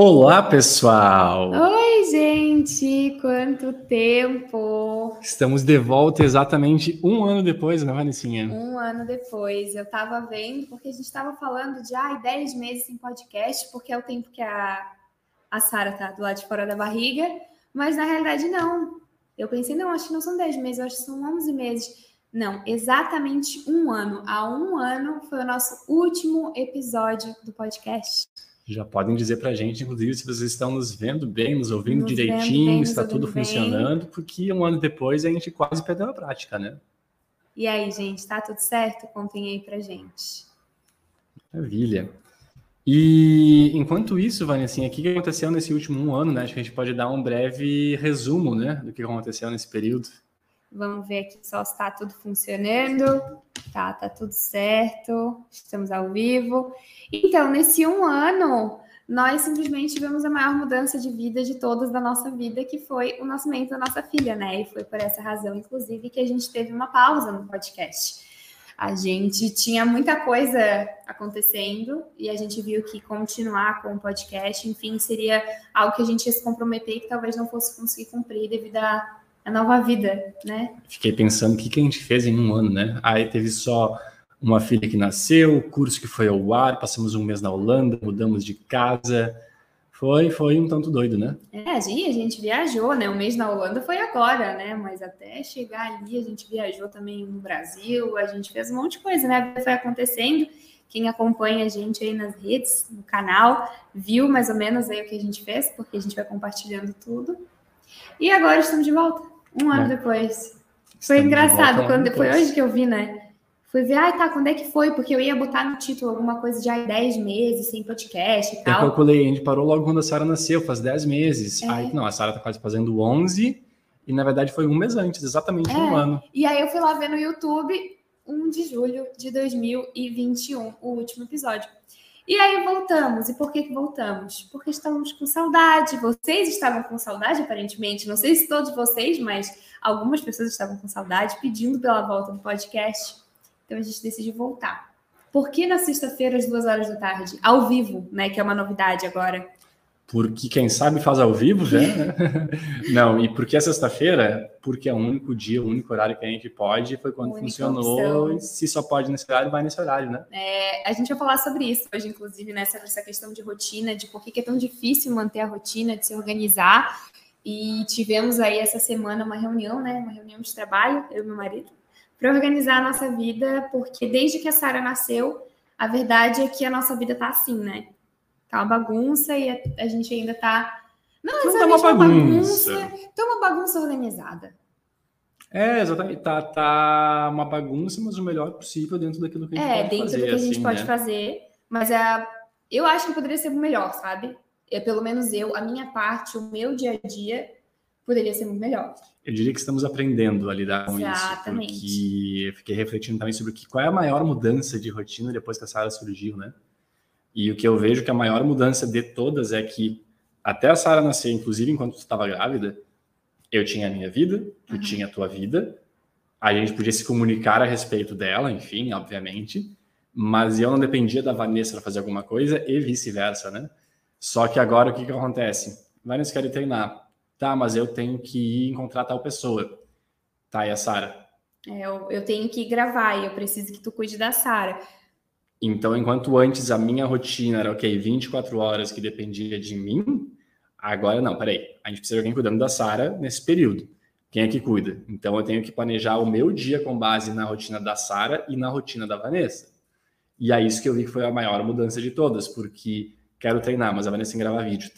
Olá, pessoal! Oi, gente! Quanto tempo! Estamos de volta exatamente um ano depois, né, Vanicinha? Um ano depois. Eu tava vendo, porque a gente tava falando de 10 meses sem podcast, porque é o tempo que a Sara tá do lado de fora da barriga, mas na realidade não. Eu pensei, não, acho que não são 10 meses, acho que são 11 meses. Não, exatamente um ano. Há um ano foi o nosso último episódio do podcast. Já podem dizer pra gente, inclusive, se vocês estão nos vendo bem, nos ouvindo direitinho, está tudo funcionando, porque um ano depois a gente quase perdeu a prática, né? E aí, gente, tá tudo certo? Contem aí pra gente. Maravilha. E enquanto isso, Vanessa, o que aconteceu nesse último um ano, né? Acho que a gente pode dar um breve resumo, né, do que aconteceu nesse período. Vamos ver aqui só se está tudo funcionando. Tá tudo certo. Estamos ao vivo. Então, nesse um ano, nós simplesmente tivemos a maior mudança de vida de todas da nossa vida, que foi o nascimento da nossa filha, né? E foi por essa razão, inclusive, que a gente teve uma pausa no podcast. A gente tinha muita coisa acontecendo e a gente viu que continuar com o podcast, enfim, seria algo que a gente ia se comprometer e que talvez não fosse conseguir cumprir devido a nova vida, né? Fiquei pensando o que a gente fez em um ano, né? Aí teve só uma filha que nasceu, curso que foi ao ar, passamos um mês na Holanda, mudamos de casa. Foi um tanto doido, né? É, a gente viajou, né? Um mês na Holanda foi agora, né? Mas até chegar ali, a gente viajou também no Brasil, a gente fez um monte de coisa, né? Foi acontecendo. Quem acompanha a gente aí nas redes, no canal, viu mais ou menos aí o que a gente fez, porque a gente vai compartilhando tudo. E agora estamos de volta. Um ano depois. Foi engraçado, foi hoje que eu vi, né? Fui ver, quando é que foi? Porque eu ia botar no título alguma coisa de 10 meses, sem podcast e tal. Eu calculei, a gente parou logo quando a Sara nasceu, faz 10 meses. É. Aí, não, a Sara tá quase fazendo 11, e na verdade foi um mês antes, exatamente um ano. E aí eu fui lá ver no YouTube, 1 de julho de 2021, o último episódio. E aí voltamos. E por que voltamos? Porque estávamos com saudade. Vocês estavam com saudade, aparentemente. Não sei se todos vocês, mas algumas pessoas estavam com saudade, pedindo pela volta do podcast. Então a gente decidiu voltar. Por que na sexta-feira, às 2 horas da tarde? Ao vivo, né? Que é uma novidade agora. Porque quem sabe faz ao vivo, né? Não, e por que sexta-feira? Porque é o único dia, o único horário que a gente pode, foi quando funcionou, e se só pode nesse horário, vai nesse horário, né? É, a gente vai falar sobre isso hoje, inclusive, né? Sobre essa questão de rotina, de por que é tão difícil manter a rotina, de se organizar, e tivemos aí essa semana uma reunião, né? Uma reunião de trabalho, eu e meu marido, para organizar a nossa vida, porque desde que a Sara nasceu, a verdade é que a nossa vida tá assim, né? Tá uma bagunça e a gente ainda tá... Não tá uma bagunça. Tá uma bagunça organizada. É, exatamente. Tá uma bagunça, mas o melhor possível dentro daquilo que a gente pode fazer. É, dentro do que a gente pode fazer. Mas eu acho que poderia ser o melhor, sabe? Pelo menos a minha parte, o meu dia a dia, poderia ser muito melhor. Eu diria que estamos aprendendo a lidar com isso. Porque eu fiquei refletindo também sobre qual é a maior mudança de rotina depois que a Sara surgiu, né? E o que eu vejo que a maior mudança de todas é que até a Sara nascer, inclusive enquanto tu estava grávida, eu tinha a minha vida, tu tinha a tua vida, a gente podia se comunicar a respeito dela, enfim, obviamente, mas eu não dependia da Vanessa para fazer alguma coisa e vice-versa, né? Só que agora o que acontece? Vanessa quer ir treinar. Tá, mas eu tenho que ir encontrar tal pessoa. Tá, e a Sara? Eu tenho que gravar e eu preciso que tu cuide da Sara. Então, enquanto antes a minha rotina era, 24 horas que dependia de mim, agora não, peraí, a gente precisa de alguém cuidando da Sara nesse período. Quem é que cuida? Então, eu tenho que planejar o meu dia com base na rotina da Sara e na rotina da Vanessa. E é isso que eu vi que foi a maior mudança de todas, porque quero treinar, mas a Vanessa grava vídeo,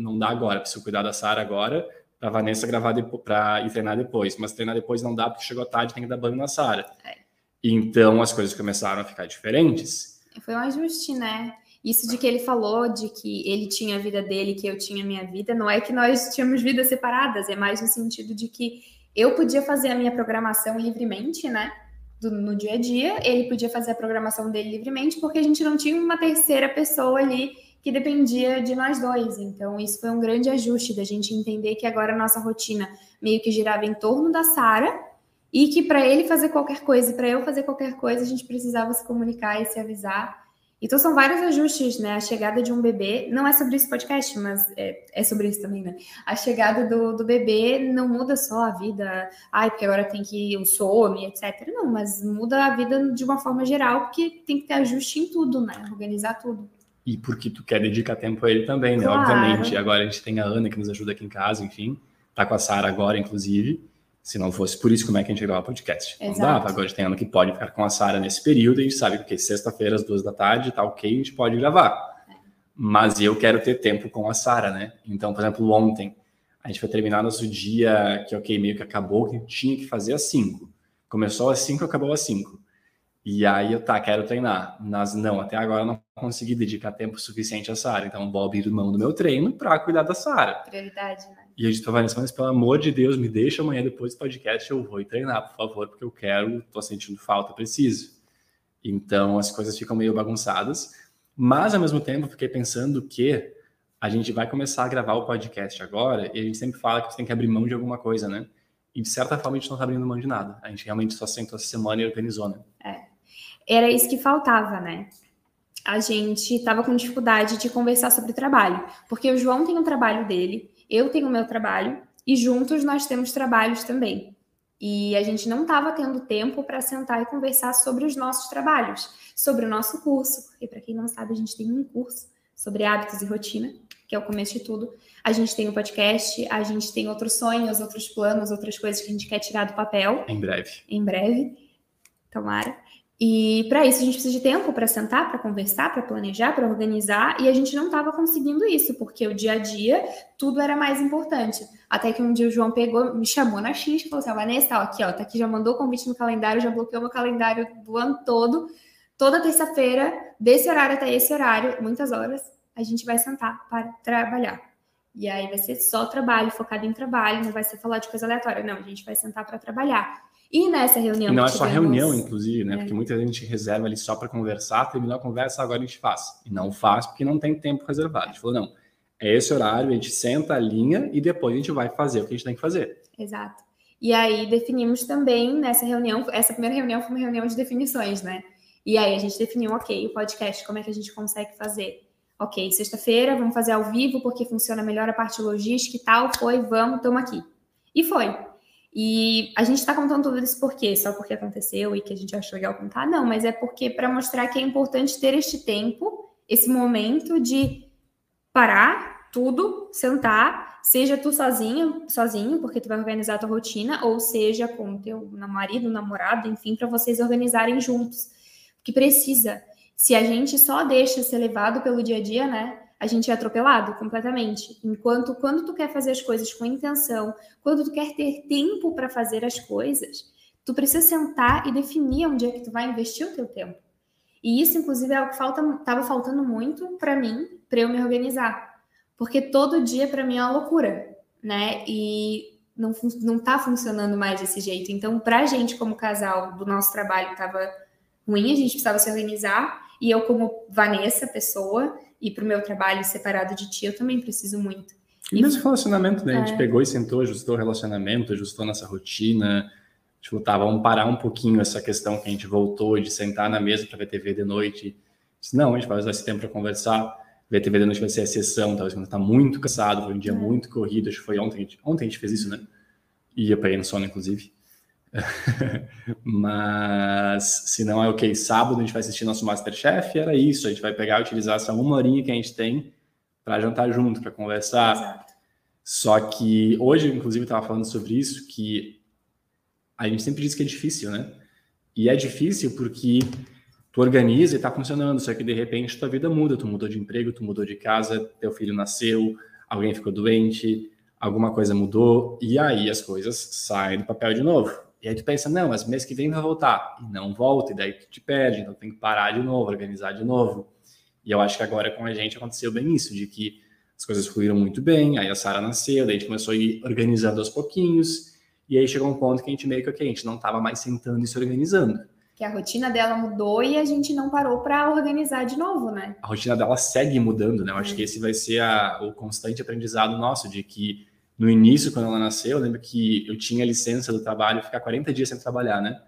não dá agora, preciso cuidar da Sara agora, pra Vanessa gravar pra ir treinar depois. Mas treinar depois não dá, porque chegou tarde, tem que dar banho na Sara. Então, as coisas começaram a ficar diferentes. Foi um ajuste, né? Isso de que ele falou, de que ele tinha a vida dele, que eu tinha a minha vida, não é que nós tínhamos vidas separadas, é mais no sentido de que eu podia fazer a minha programação livremente, né? No dia a dia, ele podia fazer a programação dele livremente, porque a gente não tinha uma terceira pessoa ali que dependia de nós dois. Então, isso foi um grande ajuste da gente entender que agora a nossa rotina meio que girava em torno da Sara, e que para ele fazer qualquer coisa e para eu fazer qualquer coisa, a gente precisava se comunicar e se avisar. Então são vários ajustes, né? A chegada de um bebê, não é sobre esse podcast, mas é sobre isso também, né? A chegada do bebê não muda só a vida, porque agora tem que ir o sono, etc. Não, mas muda a vida de uma forma geral, porque tem que ter ajuste em tudo, né? Organizar tudo. E porque tu quer dedicar tempo a ele também, né? Claro. Obviamente. Agora a gente tem a Ana que nos ajuda aqui em casa, enfim. Tá com a Sara agora, inclusive. Se não fosse por isso, como é que a gente grava o podcast? Exato. Não dava. Agora a gente tem a Ana que pode ficar com a Sara nesse período. A gente sabe que sexta-feira, às 14h, tá ok, a gente pode gravar. Mas eu quero ter tempo com a Sara, né? Então, por exemplo, ontem, a gente foi terminar nosso dia que ok, meio que acabou, que tinha que fazer às 5. Começou às 5, acabou às 5. E aí eu, quero treinar. Mas não, até agora eu não consegui dedicar tempo suficiente à Sara. Então, vou abrir mão do meu treino pra cuidar da Sara. Prioridade, né? E a gente tá, Vanessa, mas pelo amor de Deus, me deixa amanhã depois do podcast, eu vou ir treinar, por favor, porque eu quero, tô sentindo falta, preciso. Então, as coisas ficam meio bagunçadas. Mas, ao mesmo tempo, fiquei pensando que a gente vai começar a gravar o podcast agora e a gente sempre fala que você tem que abrir mão de alguma coisa, né? E, de certa forma, a gente não tá abrindo mão de nada. A gente realmente só sentou essa semana e organizou, né? Era isso que faltava, né? A gente estava com dificuldade de conversar sobre trabalho, porque o João tem um trabalho dele, eu tenho o meu trabalho, e juntos nós temos trabalhos também. E a gente não estava tendo tempo para sentar e conversar sobre os nossos trabalhos, sobre o nosso curso. E para quem não sabe, a gente tem um curso sobre hábitos e rotina, que é o começo de tudo. A gente tem o podcast, a gente tem outros sonhos, outros planos, outras coisas que a gente quer tirar do papel. Em breve. Tomara. E para isso a gente precisa de tempo para sentar, para conversar, para planejar, para organizar, e a gente não estava conseguindo isso, porque o dia a dia tudo era mais importante. Até que um dia o João pegou, me chamou na X e falou assim: Vanessa, ó, aqui, ó, tá aqui, já mandou o convite no calendário, já bloqueou meu calendário do ano todo, toda terça-feira, desse horário até esse horário, muitas horas, a gente vai sentar para trabalhar. E aí vai ser só trabalho, focado em trabalho, não vai ser falar de coisa aleatória, não, a gente vai sentar para trabalhar. E nessa reunião... E não é só reunião, inclusive, né? É. Porque muita gente reserva ali só para conversar, terminou a conversa, agora a gente faz. E não faz porque não tem tempo reservado. A gente falou, não, é esse horário, a gente senta, alinha e depois a gente vai fazer o que a gente tem que fazer. Exato. E aí definimos também nessa reunião, essa primeira reunião foi uma reunião de definições, né? E aí a gente definiu, ok, o podcast, como é que a gente consegue fazer? Ok, sexta-feira, vamos fazer ao vivo porque funciona melhor a parte logística e tal, vamos, tamo aqui. E foi. E a gente está contando tudo isso por quê? Só porque aconteceu e que a gente achou legal contar? Não, mas é porque para mostrar que é importante ter este tempo, esse momento de parar tudo, sentar, seja tu sozinho, porque tu vai organizar a tua rotina, ou seja com o teu marido, namorado, enfim, para vocês organizarem juntos. Porque precisa. Se a gente só deixa ser levado pelo dia a dia, né? A gente é atropelado completamente. Enquanto quando tu quer fazer as coisas com intenção, quando tu quer ter tempo para fazer as coisas, tu precisa sentar e definir onde é que tu vai investir o teu tempo. E isso, inclusive, é o que estava faltando muito para mim, para eu me organizar. Porque todo dia, para mim, é uma loucura, né? E não está funcionando mais desse jeito. Então, para a gente, como casal, do nosso trabalho estava ruim, a gente precisava se organizar. E eu, como Vanessa, pessoa... E pro meu trabalho separado de ti, eu também preciso muito. E mesmo relacionamento, né? A gente pegou e sentou, ajustou o relacionamento, ajustou nossa rotina. Tipo, tá, vamos parar um pouquinho essa questão que a gente voltou de sentar na mesa para ver TV de noite. Não, a gente vai usar esse tempo para conversar. Ver TV de noite vai ser a exceção, talvez quando tá muito cansado, foi um dia muito corrido. Acho que foi ontem a gente fez isso, né? E eu peguei no sono, inclusive. Mas se não é ok, sábado a gente vai assistir nosso Masterchef, era isso, a gente vai pegar e utilizar essa uma horinha que a gente tem para jantar junto, para conversar. Exato. Só que hoje, inclusive, eu estava falando sobre isso, que a gente sempre diz que é difícil, né? E é difícil porque tu organiza e tá funcionando, só que de repente tua vida muda, tu mudou de emprego, tu mudou de casa, teu filho nasceu, alguém ficou doente, alguma coisa mudou, e aí as coisas saem do papel de novo. E aí tu pensa, não, mas mês que vem vai voltar. E não volta, e daí tu te perde. Então tem que parar de novo, organizar de novo. E eu acho que agora com a gente aconteceu bem isso, de que as coisas fluíram muito bem, aí a Sara nasceu, daí a gente começou a ir organizando aos pouquinhos. E aí chegou um ponto que a gente meio que, a gente não estava mais sentando e se organizando. Que a rotina dela mudou e a gente não parou para organizar de novo, né? A rotina dela segue mudando, né? Eu acho que esse vai ser o constante aprendizado nosso, de que no início, quando ela nasceu, eu lembro que eu tinha licença do trabalho, ficar 40 dias sem trabalhar, né?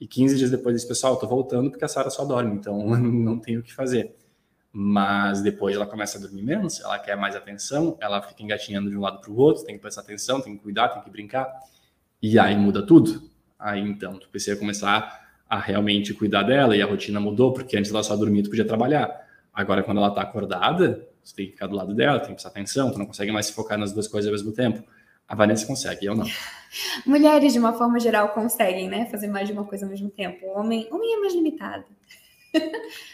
E 15 dias depois disse, pessoal, eu tô voltando porque a Sara só dorme, então não tenho o que fazer. mas depois ela começa a dormir menos, ela quer mais atenção, ela fica engatinhando de um lado para o outro, tem que prestar atenção, tem que cuidar, tem que brincar, e aí muda tudo. Aí então tu precisa começar a realmente cuidar dela, e a rotina mudou, porque antes ela só dormia, tu podia trabalhar. Agora, quando ela tá acordada, você tem que ficar do lado dela, tem que prestar atenção, tu não consegue mais se focar nas duas coisas ao mesmo tempo. A Vanessa consegue, eu não. Mulheres, de uma forma geral, conseguem, né? Fazer mais de uma coisa ao mesmo tempo. O homem é mais limitado.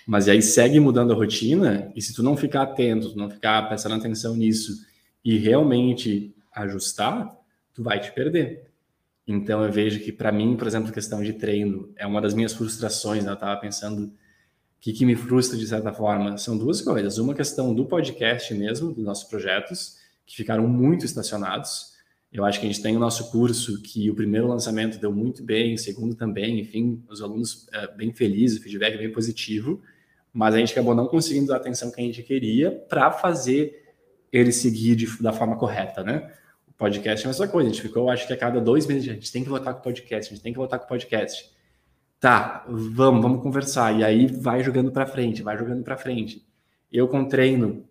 Mas e aí segue mudando a rotina, e se tu não ficar atento, tu não ficar prestando atenção nisso e realmente ajustar, tu vai te perder. Então eu vejo que para mim, por exemplo, a questão de treino é uma das minhas frustrações, né? Eu tava pensando o que me frustra de certa forma. São duas coisas. Uma questão do podcast mesmo, dos nossos projetos, que ficaram muito estacionados. Eu acho que a gente tem o nosso curso, que o primeiro lançamento deu muito bem, o segundo também, enfim, os alunos bem felizes, o feedback bem positivo, mas a gente acabou não conseguindo dar a atenção que a gente queria para fazer ele seguir da forma correta, né? O podcast é a mesma coisa, a gente ficou, acho que a cada 2 meses, a gente tem que voltar com o podcast, Tá, vamos conversar, e aí vai jogando para frente, Eu com treino,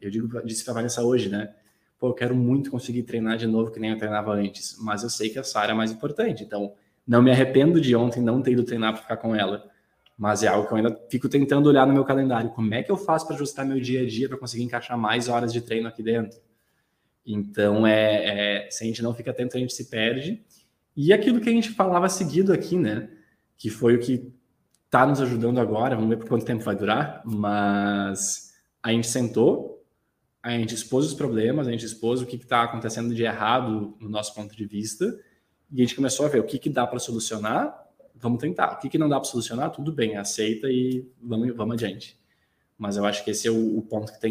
disse para a Vanessa hoje, né? Pô, eu quero muito conseguir treinar de novo que nem eu treinava antes, mas eu sei que a Sara é mais importante, então não me arrependo de ontem não ter ido treinar para ficar com ela, mas é algo que eu ainda fico tentando olhar no meu calendário, como é que eu faço para ajustar meu dia a dia para conseguir encaixar mais horas de treino aqui dentro? Então, se a gente não fica atento, a gente se perde, e aquilo que a gente falava seguido aqui, né, que foi o que está nos ajudando agora, vamos ver por quanto tempo vai durar, mas a gente sentou, a gente expôs os problemas, a gente expôs o que está acontecendo de errado no nosso ponto de vista, e a gente começou a ver o que dá para solucionar, vamos tentar. O que não dá para solucionar, tudo bem, aceita e vamos adiante. Mas eu acho que esse é o ponto que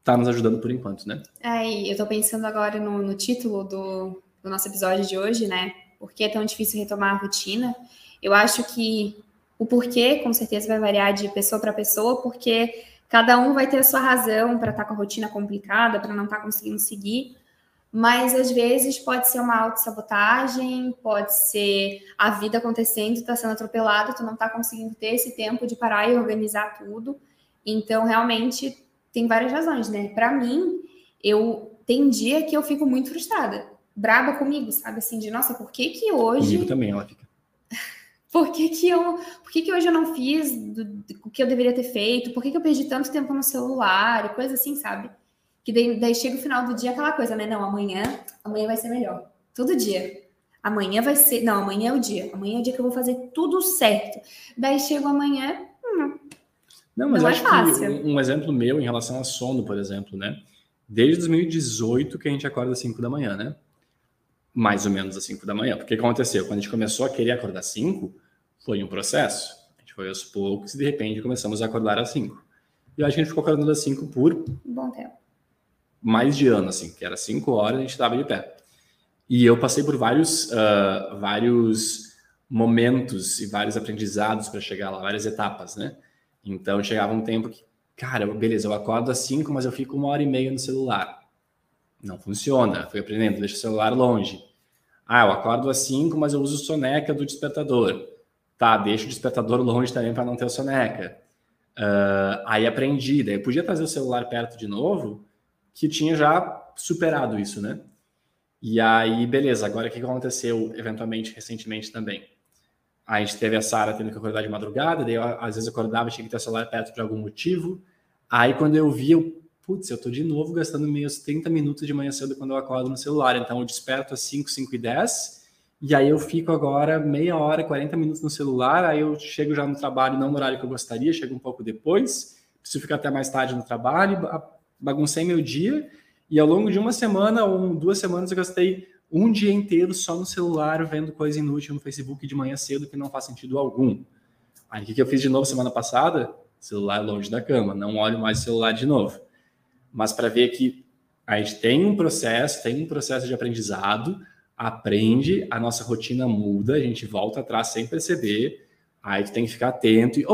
está nos ajudando por enquanto, né? Eu estou pensando agora no título do nosso episódio de hoje, né? Por que é tão difícil retomar a rotina? Eu acho que o porquê, com certeza, vai variar de pessoa para pessoa, porque cada um vai ter a sua razão para estar com a rotina complicada, para não estar conseguindo seguir, mas às vezes pode ser uma autossabotagem, pode ser a vida acontecendo, está sendo atropelado, tu não está conseguindo ter esse tempo de parar e organizar tudo. Então, realmente, tem várias razões, né? Para mim, tem dia que eu fico muito frustrada, braba comigo, sabe? Assim, de nossa, por que que hoje... Comigo também, ela fica... Por que hoje eu não fiz o que eu deveria ter feito? Por que que eu perdi tanto tempo no celular? E coisa assim, sabe? Que daí chega o final do dia, aquela coisa, né? Não, amanhã vai ser melhor. Todo dia. Amanhã é o dia. Amanhã é o dia que eu vou fazer tudo certo. Daí chega amanhã, Não, mas não acho é fácil. Que um exemplo meu em relação a sono, por exemplo, né? Desde 2018 que a gente acorda às 5 da manhã, né? Mais ou menos às 5 da manhã. Porque o que aconteceu? Quando a gente começou a querer acordar às 5, foi um processo. A gente foi aos poucos e, de repente, começamos a acordar às 5. E eu acho que a gente ficou acordando às 5 por... bom tempo. Mais de ano, assim. Que era 5 horas, a gente estava de pé. E eu passei por vários momentos e vários aprendizados para chegar lá. Várias etapas, né? Então, chegava um tempo que... cara, beleza, eu acordo às 5, mas eu fico 1h30 no celular. Não funciona. Fui aprendendo, deixa o celular longe. Eu acordo às 5, mas eu uso soneca do despertador. Tá, deixa o despertador longe também para não ter o soneca. Aí aprendi, daí eu podia trazer o celular perto de novo, que tinha já superado isso, né? E aí, beleza, agora o que aconteceu eventualmente, recentemente também? A gente teve a Sara tendo que acordar de madrugada, daí eu, às vezes acordava e tinha que ter o celular perto por algum motivo. Aí quando eu vi, eu tô de novo gastando meus 30 minutos de manhã cedo quando eu acordo no celular. Então eu desperto às 5h10... e aí eu fico agora 30 minutos, 40 minutos no celular, aí eu chego já no trabalho, não no horário que eu gostaria, chego um pouco depois, preciso ficar até mais tarde no trabalho, baguncei meu dia, e ao longo de uma semana ou 2 semanas eu gastei um dia inteiro só no celular, vendo coisa inútil no Facebook de manhã cedo que não faz sentido algum. Aí o que eu fiz de novo semana passada? Celular longe da cama, não olho mais o celular de novo. Mas para ver que a gente tem um processo de aprendizado, aprende, a nossa rotina muda, a gente volta atrás sem perceber, aí tu tem que ficar atento e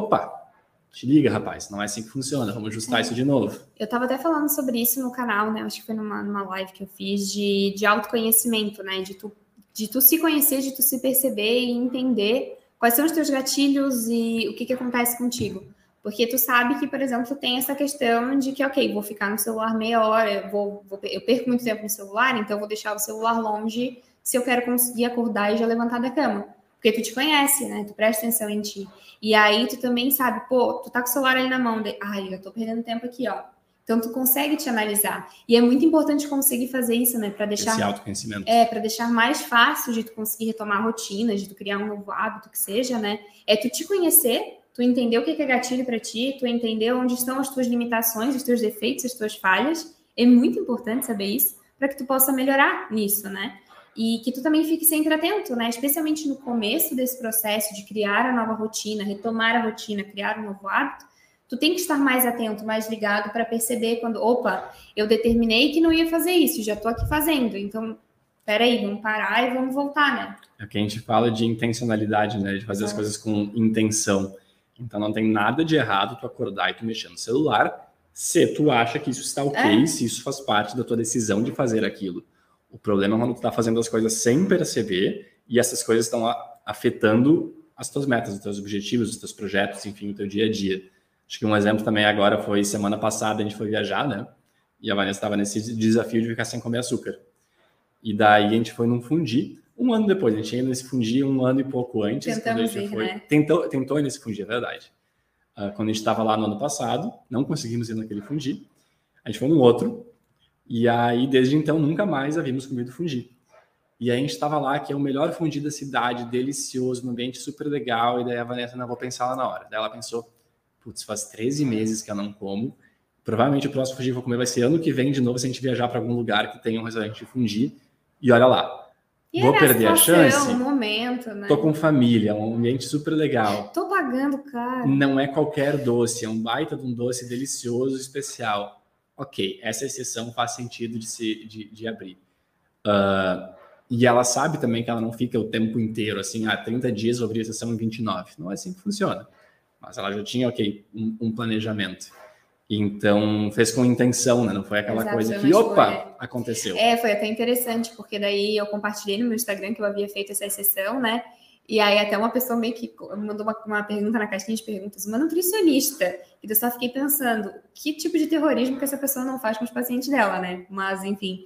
te liga, rapaz, não é assim que funciona, vamos ajustar isso de novo. Eu tava até falando sobre isso no canal, né, acho que foi numa live que eu fiz de autoconhecimento, né, de tu se conhecer, de tu se perceber e entender quais são os teus gatilhos e o que acontece contigo. Porque tu sabe que, por exemplo, tu tem essa questão de que, ok, vou ficar no celular meia hora, eu perco muito tempo no celular, então eu vou deixar o celular longe se eu quero conseguir acordar e já levantar da cama. Porque tu te conhece, né? Tu presta atenção em ti. E aí tu também sabe, pô, tu tá com o celular ali na mão, ai, eu tô perdendo tempo aqui, ó. Então tu consegue te analisar. E é muito importante conseguir fazer isso, né? Pra deixar, esse autoconhecimento. Pra deixar mais fácil de tu conseguir retomar rotinas, de tu criar um novo hábito, que seja, né? É tu te conhecer, tu entender o que é gatilho pra ti, tu entender onde estão as tuas limitações, os teus defeitos, as tuas falhas. É muito importante saber isso, pra que tu possa melhorar nisso, né? E que tu também fique sempre atento, né? Especialmente no começo desse processo de criar a nova rotina, retomar a rotina, criar um novo hábito, tu tem que estar mais atento, mais ligado para perceber quando, opa, eu determinei que não ia fazer isso, já tô aqui fazendo, então, peraí, vamos parar e vamos voltar, né? É o que a gente fala de intencionalidade, né? De fazer as coisas com intenção. Então, não tem nada de errado tu acordar e tu mexer no celular se tu acha que isso está ok, se isso faz parte da tua decisão de fazer aquilo. O problema é quando tu tá fazendo as coisas sem perceber e essas coisas estão afetando as tuas metas, os teus objetivos, os teus projetos, enfim, o teu dia a dia. Acho que um exemplo também agora foi semana passada, a gente foi viajar, né? E a Vanessa estava nesse desafio de ficar sem comer açúcar. E daí a gente foi num fundi, um ano depois. A gente ia nesse fundi um ano e pouco antes. Tentou ir nesse fundi, é verdade. Quando a gente estava lá no ano passado, não conseguimos ir naquele fundi. A gente foi num outro. E aí, desde então, nunca mais havíamos comido fundi. E aí a gente estava lá, que é o melhor fundi da cidade, delicioso, um ambiente super legal. E daí a Vanessa, não, vou pensar lá na hora. Daí ela pensou, putz, faz 13 meses que eu não como. Provavelmente o próximo fundi que eu vou comer vai ser ano que vem de novo, se a gente viajar para algum lugar que tenha um restaurante de fundi. E olha lá. E vou perder a chance? Momento, né? Tô com família, um ambiente super legal. Tô pagando caro. Não é qualquer doce, é um baita de um doce delicioso, especial. Ok, essa exceção faz sentido de abrir. E ela sabe também que ela não fica o tempo inteiro, assim, 30 dias eu abri a exceção em 29. Não é assim que funciona. Mas ela já tinha, ok, um planejamento. Então, fez com intenção, né? Não foi aquela coisa que, opa, aconteceu. Foi até interessante, porque daí eu compartilhei no meu Instagram que eu havia feito essa exceção, né? E aí até uma pessoa meio que mandou uma pergunta na caixinha de perguntas, uma nutricionista. E eu só fiquei pensando, que tipo de terrorismo que essa pessoa não faz com os pacientes dela, né? Mas, enfim,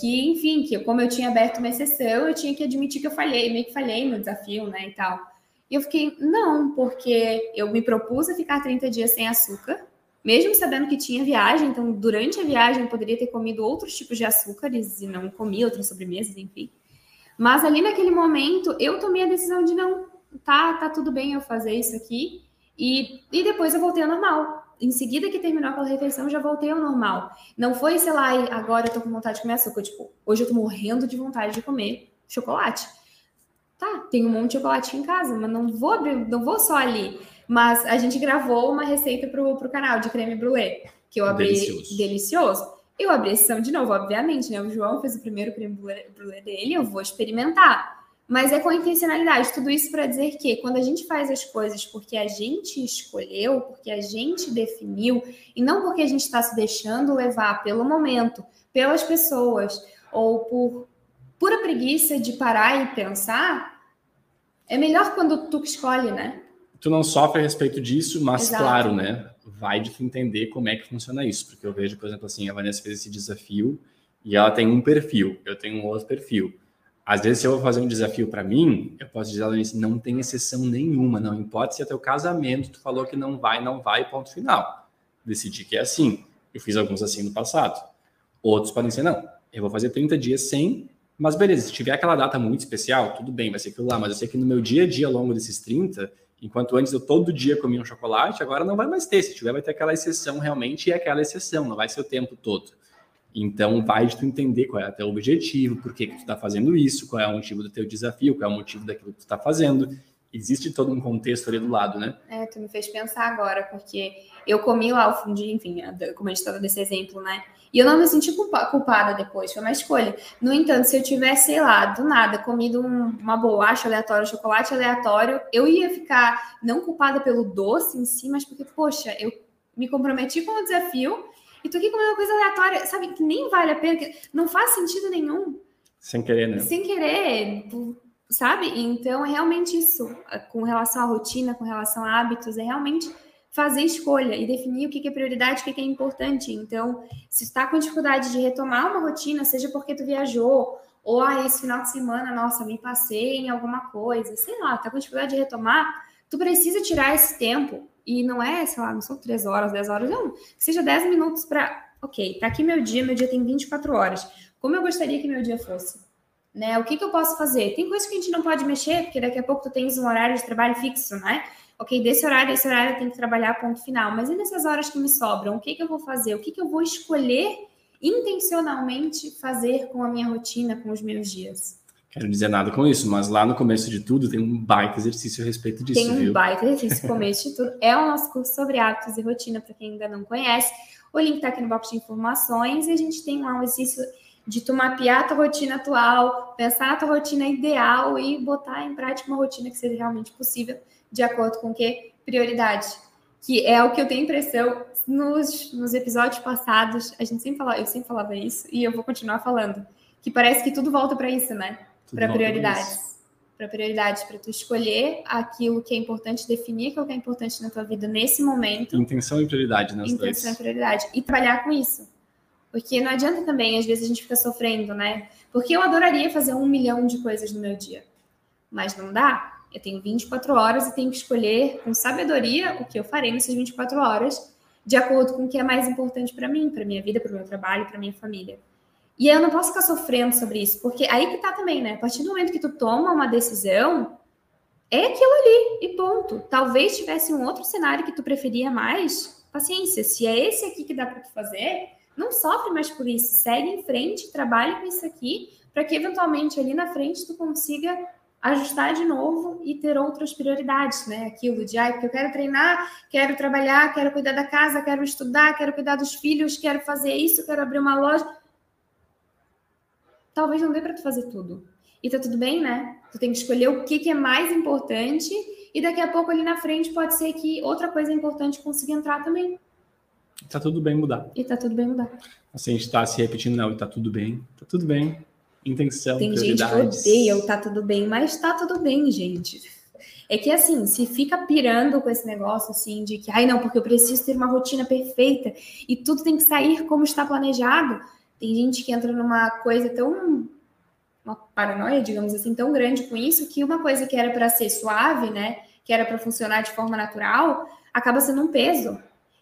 que como eu tinha aberto uma exceção, eu tinha que admitir que eu falhei, meio que falhei no desafio, né, e tal. E eu fiquei, não, porque eu me propus a ficar 30 dias sem açúcar, mesmo sabendo que tinha viagem, então durante a viagem eu poderia ter comido outros tipos de açúcares e não comi outras sobremesas, enfim. Mas ali naquele momento, eu tomei a decisão de não, tá tudo bem eu fazer isso aqui. E depois eu voltei ao normal. Em seguida que terminou aquela refeição, já voltei ao normal. Não foi, sei lá, agora eu tô com vontade de comer açúcar. Tipo, hoje eu tô morrendo de vontade de comer chocolate. Tá, tem um monte de chocolate em casa, mas não vou só ali. Mas a gente gravou uma receita pro canal de creme brulee, que eu abri delicioso. Eu abri a sessão de novo, obviamente, né? O João fez o primeiro creme brulee dele, eu vou experimentar. Mas é com intencionalidade. Tudo isso para dizer que quando a gente faz as coisas porque a gente escolheu, porque a gente definiu, e não porque a gente está se deixando levar pelo momento, pelas pessoas, ou por pura preguiça de parar e pensar, é melhor quando tu escolhe, né? Tu não sofre a respeito disso, mas exato. Claro, né? Vai de tu entender como é que funciona isso, porque eu vejo, por exemplo, assim, a Vanessa fez esse desafio e ela tem um perfil, eu tenho um outro perfil. Às vezes, se eu vou fazer um desafio para mim, eu posso dizer, ela disse, não tem exceção nenhuma, não importa se é teu casamento, tu falou que não vai, ponto final. Decidi que é assim. Eu fiz alguns assim no passado. Outros podem ser, não, eu vou fazer 30 dias sem, mas beleza, se tiver aquela data muito especial, tudo bem, vai ser aquilo lá, mas eu sei que no meu dia a dia, ao longo desses 30... Enquanto antes eu todo dia comia um chocolate, agora não vai mais ter. Se tiver, vai ter aquela exceção realmente e aquela exceção. Não vai ser o tempo todo. Então, vai de tu entender qual é o teu objetivo, por que tu tá fazendo isso, qual é o motivo do teu desafio, qual é o motivo daquilo que tu tá fazendo. Existe todo um contexto ali do lado, né? Tu me fez pensar agora, porque eu comi lá o fundi, enfim, como a gente tá dando esse exemplo, né? E eu não me senti culpada depois, foi uma escolha. No entanto, se eu tivesse, sei lá, do nada, comido uma bolacha aleatória, um chocolate aleatório, eu ia ficar não culpada pelo doce em si, mas porque, poxa, eu me comprometi com o desafio e tô aqui comendo uma coisa aleatória, sabe, que nem vale a pena, que não faz sentido nenhum. Sem querer, né? Sem querer, sabe? Então, é realmente isso. Com relação à rotina, com relação a hábitos, é realmente fazer escolha e definir o que é prioridade, o que é importante. Então, se está com dificuldade de retomar uma rotina, seja porque tu viajou, ou esse final de semana, nossa, me passei em alguma coisa, sei lá, tá com dificuldade de retomar, tu precisa tirar esse tempo. E não é, sei lá, não são 3 horas, 10 horas, não. Que seja 10 minutos para... Ok, tá aqui meu dia tem 24 horas. Como eu gostaria que meu dia fosse? Né? O que eu posso fazer? Tem coisas que a gente não pode mexer, porque daqui a pouco tu tens um horário de trabalho fixo, né? Ok, desse horário eu tenho que trabalhar, ponto final. Mas e nessas horas que me sobram? O que eu vou fazer? O que eu vou escolher intencionalmente fazer com a minha rotina, com os meus dias? Quero dizer nada com isso, mas lá no começo de tudo tem um baita exercício a respeito disso, viu? Tem um baita exercício no começo de tudo. É o nosso curso sobre hábitos e rotina, para quem ainda não conhece. O link está aqui no box de informações e a gente tem lá um exercício de tu mapear a tua rotina atual, pensar a tua rotina ideal e botar em prática uma rotina que seja realmente possível, de acordo com que prioridade, que é o que eu tenho impressão nos episódios passados, a gente sempre falava, eu sempre falava isso e eu vou continuar falando, que parece que tudo volta para isso, né? Para prioridades. Para prioridades, para tu escolher aquilo que é importante, definir o que é importante na tua vida nesse momento. Intenção e prioridade nas duas. Intenção e prioridade. E trabalhar com isso. Porque não adianta também, às vezes a gente fica sofrendo, né? Porque eu adoraria fazer 1 milhão de coisas no meu dia. Mas não dá. Eu tenho 24 horas e tenho que escolher com sabedoria o que eu farei nessas 24 horas, de acordo com o que é mais importante para mim, para minha vida, para o meu trabalho, para minha família. E eu não posso ficar sofrendo sobre isso, porque aí que tá também, né? A partir do momento que tu toma uma decisão, é aquilo ali, e ponto. Talvez tivesse um outro cenário que tu preferia mais, paciência. Se é esse aqui que dá pra tu fazer, não sofre mais por isso. Segue em frente, trabalhe com isso aqui, para que eventualmente ali na frente tu consiga ajustar de novo e ter outras prioridades, né? Aquilo de, porque eu quero treinar, quero trabalhar, quero cuidar da casa, quero estudar, quero cuidar dos filhos, quero fazer isso, quero abrir uma loja... Talvez não dê para tu fazer tudo. E tá tudo bem, né? Tu tem que escolher o que é mais importante e daqui a pouco ali na frente pode ser que outra coisa importante consiga entrar também. Tá tudo bem mudar. E tá tudo bem mudar. Assim, a gente tá se repetindo, não, e tá tudo bem. Tá tudo bem. Intenção, tem prioridades. Gente que odeia o tá tudo bem, mas tá tudo bem, gente. É que assim, se fica pirando com esse negócio assim de que, não, porque eu preciso ter uma rotina perfeita e tudo tem que sair como está planejado... Tem gente que entra numa coisa tão... Uma paranoia, digamos assim, tão grande com isso, que uma coisa que era para ser suave, né? Que era para funcionar de forma natural, acaba sendo um peso.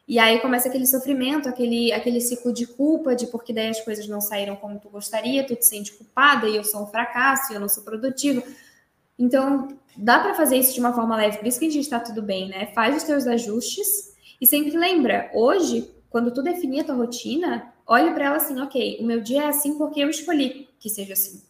E aí começa aquele sofrimento, aquele ciclo de culpa, de porque daí as coisas não saíram como tu gostaria, tu te sente culpada, e eu sou um fracasso, e eu não sou produtivo. Então, dá para fazer isso de uma forma leve. Por isso que a gente está tudo bem, né? Faz os teus ajustes e sempre lembra. Hoje, quando tu definir a tua rotina... Olho para ela assim, ok, o meu dia é assim porque eu escolhi que seja assim.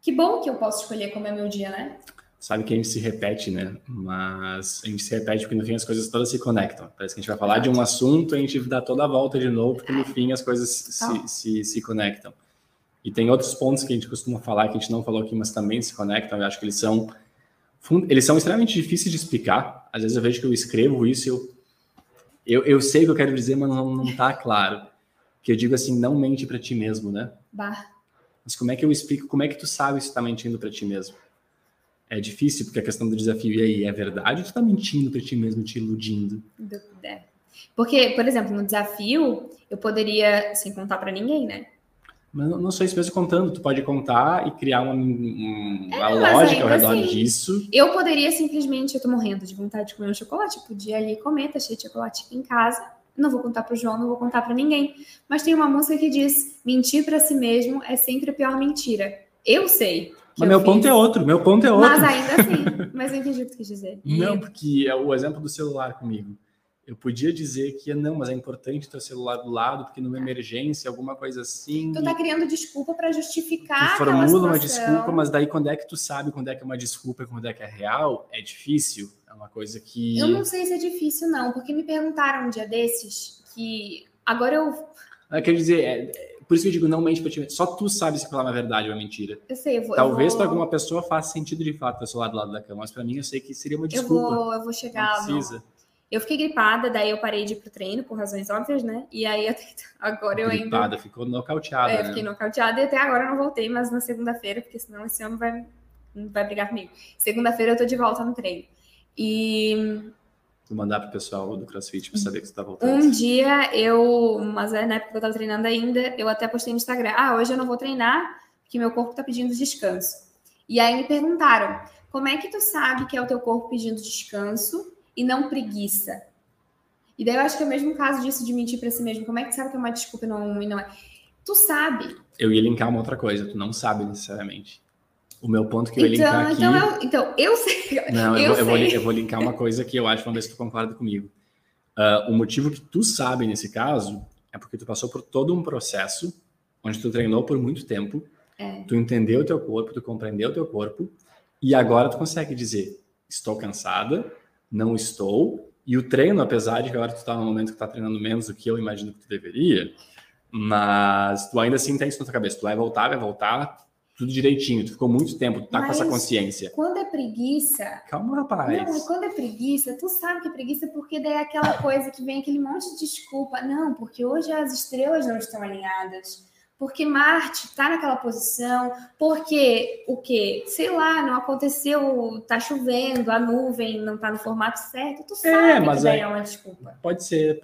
Que bom que eu posso escolher como é meu dia, né? Sabe que a gente se repete, né? Mas a gente se repete porque no fim as coisas todas se conectam. Parece que a gente vai falar de um assunto e a gente dá toda a volta de novo porque no fim as coisas se conectam. E tem outros pontos que a gente costuma falar, que a gente não falou aqui, mas também se conectam. Eu acho que eles são extremamente difíceis de explicar. Às vezes eu vejo que eu escrevo isso e eu sei o que eu quero dizer, mas não tá claro. Que eu digo assim, não mente para ti mesmo, né? Mas como é que eu explico? Como é que tu sabe se tu tá mentindo para ti mesmo? É difícil, porque a questão do desafio aí é verdade ou tu tá mentindo para ti mesmo, te iludindo? Porque, por exemplo, no desafio, eu poderia, sem contar para ninguém, né? Mas não só isso mesmo contando. Tu pode contar e criar uma lógica ao redor disso. Eu poderia simplesmente... Eu tô morrendo de vontade de comer um chocolate. Eu podia ali comer, tá cheio de chocolate aqui em casa. Não vou contar pro João, não vou contar pra ninguém. Mas tem uma música que diz, mentir pra si mesmo é sempre a pior mentira. Eu sei. Mas meu ponto é outro. Mas ainda assim, mas eu entendi o que tu quis dizer. Não, porque é o exemplo do celular comigo. Eu podia dizer que não, mas é importante ter o celular do lado, porque numa emergência, alguma coisa assim... Tu tá criando desculpa pra justificar aquela situação. Tu formula uma desculpa, mas daí quando é que tu sabe quando é que é uma desculpa e quando é que é real? É difícil, é uma coisa que... Eu não sei se é difícil não, porque me perguntaram um dia desses que... Agora eu quero dizer, por isso que eu digo não mente pra ti. Só tu sabe se aquilo é uma verdade ou uma mentira. Eu sei, Talvez pra alguma pessoa faça sentido de fato ter o celular do lado da cama, mas pra mim eu sei que seria uma desculpa. Eu vou chegar... Não precisa... Não. Eu fiquei gripada, daí eu parei de ir pro treino, por razões óbvias, né? E aí agora eu ainda... Gripada, ficou nocauteada, né? Fiquei nocauteada e até agora eu não voltei, mas na segunda-feira, porque senão esse homem vai... vai brigar comigo. Segunda-feira eu tô de volta no treino. E... Vou mandar pro pessoal do CrossFit pra saber que você tá voltando. Um dia eu, mas na época que eu tava treinando ainda, eu até postei no Instagram, hoje eu não vou treinar, porque meu corpo tá pedindo descanso. E aí me perguntaram, como é que tu sabe que é o teu corpo pedindo descanso e não preguiça? E daí eu acho que é o mesmo caso disso de mentir pra si mesmo. Como é que tu sabe que é uma desculpa e não é? Tu sabe. Eu ia linkar uma outra coisa, tu não sabe necessariamente. O meu ponto que eu ia linkar então, aqui... eu sei. Não, eu vou linkar uma coisa que eu acho, uma vez que tu concorda comigo. O motivo que tu sabe nesse caso é porque tu passou por todo um processo onde tu treinou por muito tempo, tu entendeu o teu corpo, tu compreendeu o teu corpo, e agora tu consegue dizer, estou cansada, não estou, e o treino, apesar de que agora tu tá num momento que tá treinando menos do que eu imagino que tu deveria, mas tu ainda assim tem isso na tua cabeça, tu vai voltar, tudo direitinho, tu ficou muito tempo, tu tá com essa consciência. Quando é preguiça... Calma, rapaz. Não, quando é preguiça, tu sabe que é preguiça porque daí é aquela coisa que vem aquele monte de desculpa. Não, porque hoje as estrelas não estão alinhadas, porque Marte tá naquela posição, porque o quê? Sei lá, não aconteceu, tá chovendo, a nuvem não tá no formato certo, tu sabe mas que daí é uma desculpa. Pode ser.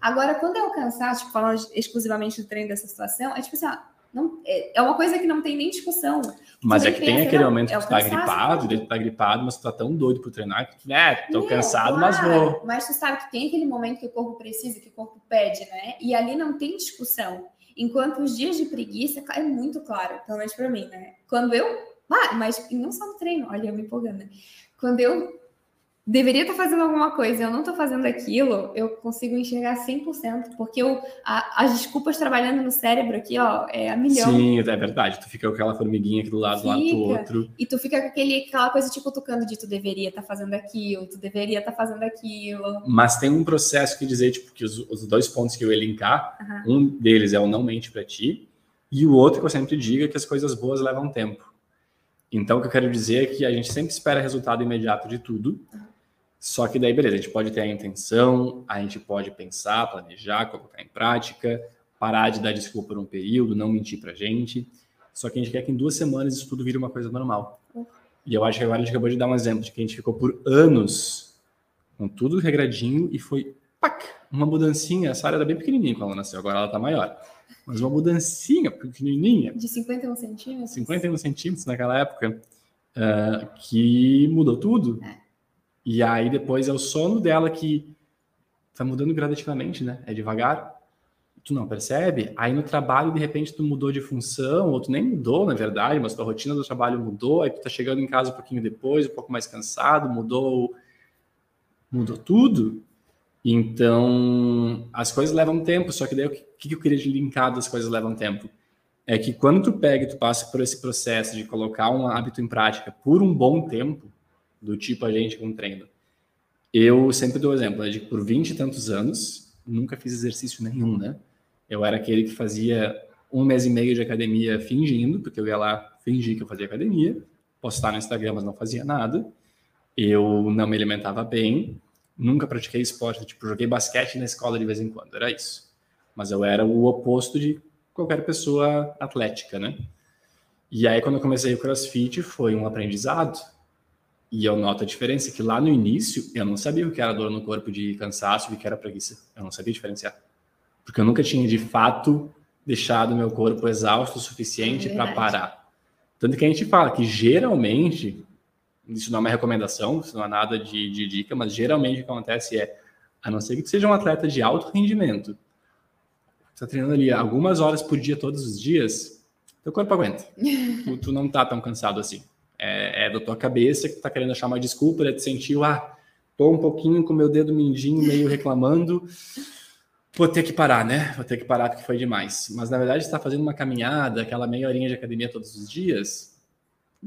Agora, quando eu cansar, tipo, falando exclusivamente do treino dessa situação, é tipo assim, não, é uma coisa que não tem nem discussão. Mas é que tem aquele momento que tu tá gripado, tu tá gripado, mas tu tá tão doido pro treinar que tu, tô cansado, mas vou. Mas tu sabe que tem aquele momento que o corpo precisa, que o corpo pede, né? E ali não tem discussão. Enquanto os dias de preguiça, é muito claro, pelo menos pra mim, né? Quando eu... mas não só no treino, olha, eu me empolgando, né? Quando eu deveria estar fazendo alguma coisa, eu não estou fazendo aquilo, eu consigo enxergar 100%, porque as desculpas trabalhando no cérebro aqui, é a milhão. Sim, é verdade, tu fica com aquela formiguinha aqui do lado, lá do outro. E tu fica com aquela coisa tipo tocando de tu deveria estar fazendo aquilo, tu deveria estar fazendo aquilo. Mas tem um processo que dizer, tipo, que os dois pontos que eu ia linkar, um deles é o não mente pra ti, e o outro que eu sempre digo é que as coisas boas levam tempo. Então, o que eu quero dizer é que a gente sempre espera resultado imediato de tudo, só que daí, beleza, a gente pode ter a intenção, a gente pode pensar, planejar, colocar em prática, parar de dar desculpa por um período, não mentir pra gente. Só que a gente quer que em 2 semanas isso tudo vire uma coisa normal. E eu acho que agora a gente acabou de dar um exemplo de que a gente ficou por anos com tudo regradinho e foi, uma mudancinha. A Sara era bem pequenininha quando ela nasceu, agora ela tá maior. Mas uma mudancinha pequenininha. De 51 centímetros. 51 centímetros naquela época, que mudou tudo. E aí depois é o sono dela que tá mudando gradativamente, né? É devagar. Tu não percebe? Aí no trabalho, de repente, tu mudou de função, ou tu nem mudou, na verdade, mas tua rotina do trabalho mudou, aí tu tá chegando em casa um pouquinho depois, um pouco mais cansado, mudou tudo. Então, as coisas levam tempo, só que daí o que eu queria de linkar das coisas levam tempo? É que quando tu pega e tu passa por esse processo de colocar um hábito em prática por um bom tempo, do tipo a gente com treino. Eu sempre dou exemplo, de que por 20 e tantos anos, nunca fiz exercício nenhum, né? Eu era aquele que fazia 1 mês e meio de academia fingindo, porque eu ia lá fingir que eu fazia academia, postar no Instagram, mas não fazia nada. Eu não me alimentava bem, nunca pratiquei esporte, tipo, joguei basquete na escola de vez em quando, era isso. Mas eu era o oposto de qualquer pessoa atlética, né? E aí, quando eu comecei o CrossFit, foi um aprendizado. E eu noto a diferença, que lá no início, eu não sabia o que era dor no corpo de cansaço e o que era preguiça. Eu não sabia diferenciar. Porque eu nunca tinha, de fato, deixado meu corpo exausto o suficiente para parar. Tanto que a gente fala que, geralmente, isso não é uma recomendação, isso não é nada de dica, mas geralmente o que acontece é, a não ser que tu seja um atleta de alto rendimento, tu tá treinando ali algumas horas por dia, todos os dias, teu corpo aguenta. Tu não tá tão cansado assim. É da tua cabeça que tu tá querendo achar uma desculpa, tu sentiu, tô um pouquinho com meu dedo mindinho meio reclamando, vou ter que parar, né? Vou ter que parar porque foi demais. Mas, na verdade, tu tá fazendo uma caminhada, aquela meia horinha de academia todos os dias,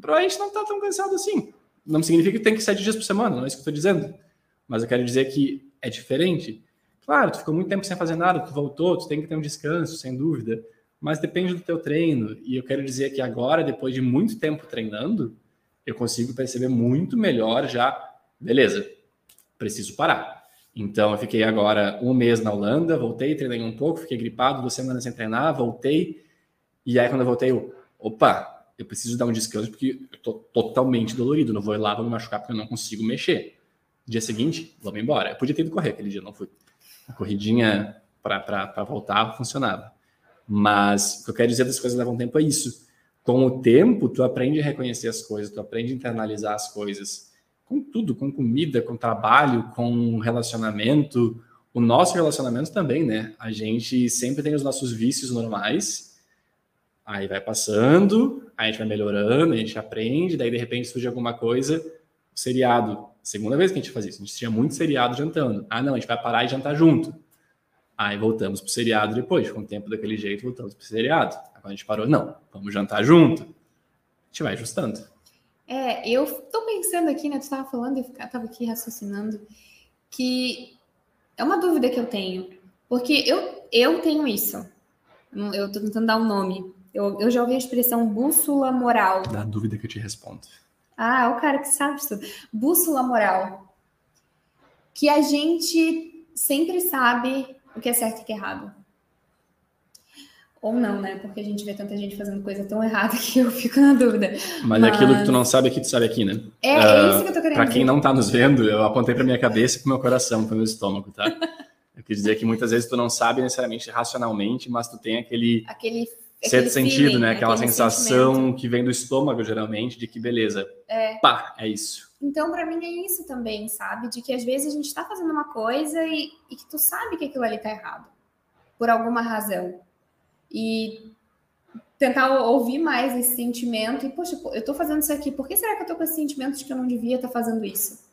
provavelmente não tá tão cansado assim. Não significa que tem que 7 dias por semana, não é isso que eu tô dizendo. Mas eu quero dizer que é diferente. Claro, tu ficou muito tempo sem fazer nada, tu voltou, tu tem que ter um descanso, sem dúvida, mas depende do teu treino. E eu quero dizer que agora, depois de muito tempo treinando, eu consigo perceber muito melhor já, beleza, preciso parar. Então, eu fiquei agora 1 mês na Holanda, voltei, treinei um pouco, fiquei gripado, 2 semanas sem treinar, voltei. E aí, quando eu voltei, opa, eu preciso dar um descanso porque eu tô totalmente dolorido, não vou ir lá, vou me machucar porque eu não consigo mexer. Dia seguinte, vamos embora. Eu podia ter ido correr aquele dia, não fui. A corridinha para voltar funcionava. Mas o que eu quero dizer das coisas levam tempo é isso. Com o tempo, tu aprende a reconhecer as coisas, tu aprende a internalizar as coisas. Com tudo, com comida, com trabalho, com relacionamento. O nosso relacionamento também, né? A gente sempre tem os nossos vícios normais. Aí vai passando, aí a gente vai melhorando, a gente aprende, daí de repente surge alguma coisa. O seriado. Segunda vez que a gente faz isso. A gente tinha muito seriado jantando. Ah, não, a gente vai parar e jantar junto. Aí voltamos pro seriado depois. Com o tempo daquele jeito, voltamos pro seriado. Agora a gente parou. Não, vamos jantar junto. A gente vai ajustando. É, eu tô pensando aqui, né? Tu tava falando e eu tava aqui raciocinando que é uma dúvida que eu tenho. Porque eu tenho isso. Eu tô tentando dar um nome. Eu já ouvi a expressão bússola moral. Dá dúvida que eu te respondo. Ah, o cara que sabe isso. Bússola moral. Que a gente sempre sabe o que é certo e o que é errado. Ou não, né? Porque a gente vê tanta gente fazendo coisa tão errada que eu fico na dúvida. Mas aquilo que tu não sabe aqui, tu sabe aqui, né? É isso que eu tô querendo dizer. Pra quem não tá nos vendo, eu apontei pra minha cabeça e pro meu coração, pro meu estômago, tá? Eu quis dizer que muitas vezes tu não sabe necessariamente racionalmente, mas tu tem aquele certo sentido, feeling, né? Aquela sensação sentimento que vem do estômago, geralmente, de que beleza. É. Pá, é isso. Então, pra mim, é isso também, sabe? De que às vezes a gente tá fazendo uma coisa e que tu sabe que aquilo ali tá errado. Por alguma razão. E tentar ouvir mais esse sentimento. E, poxa, eu tô fazendo isso aqui. Por que será que eu tô com esse sentimento de que eu não devia estar fazendo isso?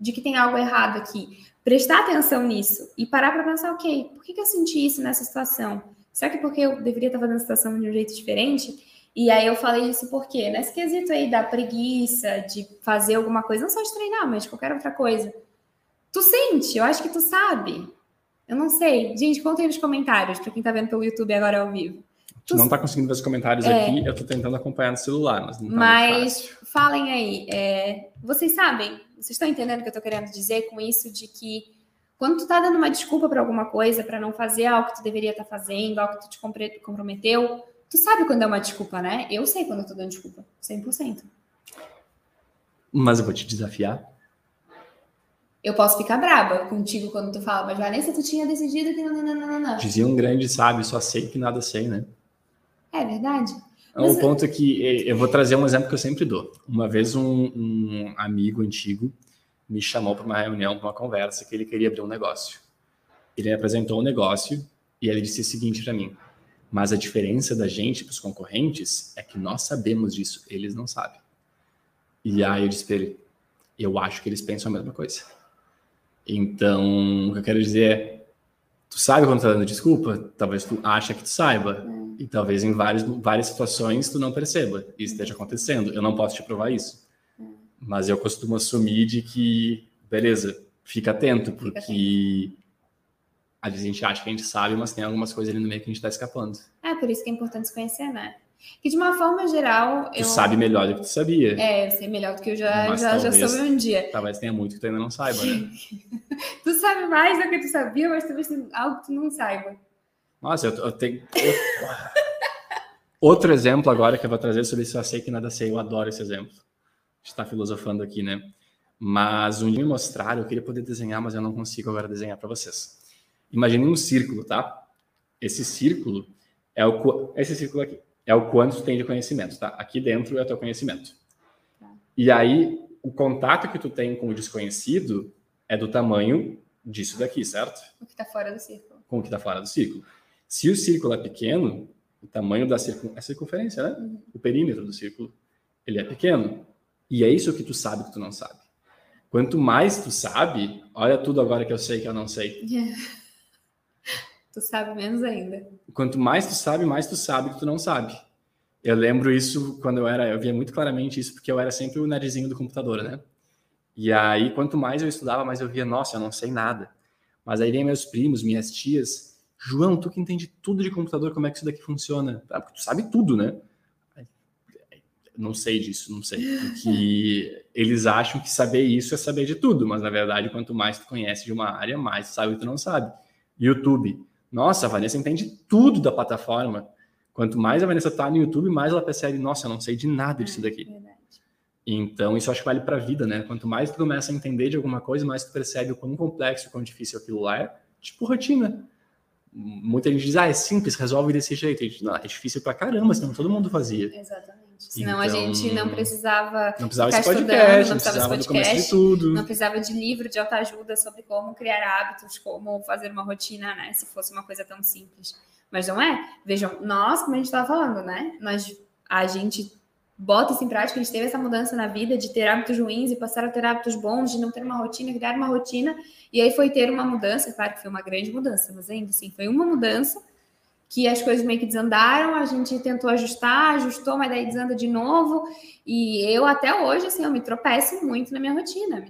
De que tem algo errado aqui. Prestar atenção nisso. E parar pra pensar, ok, por que eu senti isso nessa situação? Será que é porque eu deveria estar fazendo a situação de um jeito diferente? E aí eu falei isso porque, nesse quesito aí da preguiça, de fazer alguma coisa, não só de treinar, mas de qualquer outra coisa. Tu sente, eu acho que tu sabe. Eu não sei. Gente, conta aí nos comentários, pra quem tá vendo pelo YouTube agora ao vivo. Tu não tá conseguindo ver os comentários aqui, eu tô tentando acompanhar no celular, mas não tá muito fácil. Falem aí, vocês sabem, vocês estão entendendo o que eu tô querendo dizer com isso de que quando tu tá dando uma desculpa pra alguma coisa, pra não fazer algo que tu deveria estar fazendo, algo que tu te comprometeu, tu sabe quando é uma desculpa, né? Eu sei quando eu tô dando desculpa, 100%. Mas eu vou te desafiar. Eu posso ficar braba contigo quando tu fala, mas Vanessa, tu tinha decidido que não. Dizia um grande sábio, só sei que nada sei, né? É verdade. Mas... O ponto é que eu vou trazer um exemplo que eu sempre dou. Uma vez um amigo antigo me chamou para uma reunião, para uma conversa, que ele queria abrir um negócio. Ele apresentou um negócio e ele disse o seguinte para mim, mas a diferença da gente para os concorrentes é que nós sabemos disso, eles não sabem. E aí eu disse para ele, eu acho que eles pensam a mesma coisa. Então, o que eu quero dizer é, tu sabe quando tá dando desculpa? Talvez tu acha que tu saiba. E talvez em várias situações tu não perceba isso esteja acontecendo. Eu não posso te provar isso. Mas eu costumo assumir de que, beleza, fica atento, porque às vezes a gente acha que a gente sabe, mas tem algumas coisas ali no meio que a gente tá escapando. É, por isso que é importante se conhecer, né? Que de uma forma geral... Tu sabe melhor do que tu sabia. É, eu sei melhor do que eu já soube um dia. Talvez tenha muito que tu ainda não saiba, né? Tu sabe mais do que tu sabia, mas talvez tenha algo que tu não saiba. Nossa, eu tenho... Outro exemplo agora que eu vou trazer sobre isso, eu sei que nada sei, eu adoro esse exemplo. A gente tá filosofando aqui, né? Mas um dia me mostraram, eu queria poder desenhar, mas eu não consigo agora desenhar para vocês. Imaginem um círculo, tá? Esse círculo aqui é o quanto tu tem de conhecimento, tá? Aqui dentro é o teu conhecimento. E aí, o contato que tu tem com o desconhecido é do tamanho disso daqui, certo? O que tá fora do círculo. Com o que tá fora do círculo. Se o círculo é pequeno, o tamanho da circunferência, né? Uhum. O perímetro do círculo, ele é pequeno. E é isso que tu sabe que tu não sabe. Quanto mais tu sabe, olha tudo agora que eu sei que eu não sei. Yeah. Tu sabe menos ainda. Quanto mais tu sabe que tu não sabe. Eu lembro isso quando eu via muito claramente isso, porque eu era sempre o narizinho do computador, né? E aí, quanto mais eu estudava, mais eu via, nossa, eu não sei nada. Mas aí vem meus primos, minhas tias, João, tu que entende tudo de computador, como é que isso daqui funciona? Ah, porque tu sabe tudo, né? Não sei disso, não sei. Porque eles acham que saber isso é saber de tudo, mas na verdade, quanto mais tu conhece de uma área, mais tu sabe o que tu não sabe. YouTube. Nossa, a Vanessa entende tudo da plataforma. Quanto mais a Vanessa tá no YouTube, mais ela percebe, nossa, eu não sei de nada disso daqui. Verdade. Então, isso eu acho que vale pra vida, né? Quanto mais tu começa a entender de alguma coisa, mais tu percebe o quão complexo, o quão difícil aquilo lá é. Tipo rotina. Muita gente diz, ah, é simples, resolve desse jeito. Gente, não, é difícil pra caramba, senão todo mundo fazia. Exatamente. Senão então, a gente não precisava ficar estudando, não precisava de podcast, não precisava de livro de autoajuda sobre como criar hábitos, como fazer uma rotina, né? Se fosse uma coisa tão simples. Mas não é. Vejam, nós, como a gente estava falando, né? A gente bota isso em prática, a gente teve essa mudança na vida de ter hábitos ruins e passar a ter hábitos bons, de não ter uma rotina, criar uma rotina. E aí foi ter uma mudança, claro que foi uma grande mudança, mas ainda assim, foi uma mudança que as coisas meio que desandaram, a gente tentou ajustou, mas daí desanda de novo. E eu até hoje, assim, eu me tropeço muito na minha rotina,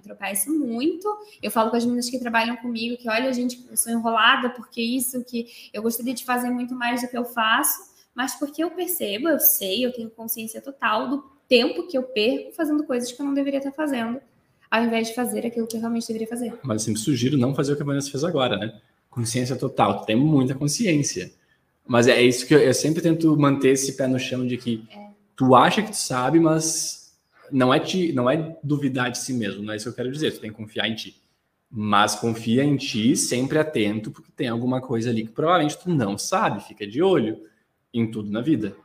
Eu falo com as meninas que trabalham comigo, que olha, gente, eu sou enrolada, porque isso, que eu gostaria de fazer muito mais do que eu faço, mas porque eu percebo, eu sei, eu tenho consciência total do tempo que eu perco fazendo coisas que eu não deveria estar fazendo, ao invés de fazer aquilo que eu realmente deveria fazer. Mas eu sempre sugiro não fazer o que a Vanessa fez agora, né? Consciência total, tem muita consciência. Mas é isso que eu sempre tento manter esse pé no chão de que tu acha que tu sabe, mas não é duvidar de si mesmo, não é isso que eu quero dizer, tu tem que confiar em ti. Mas confia em ti, sempre atento, porque tem alguma coisa ali que provavelmente tu não sabe, fica de olho em tudo na vida.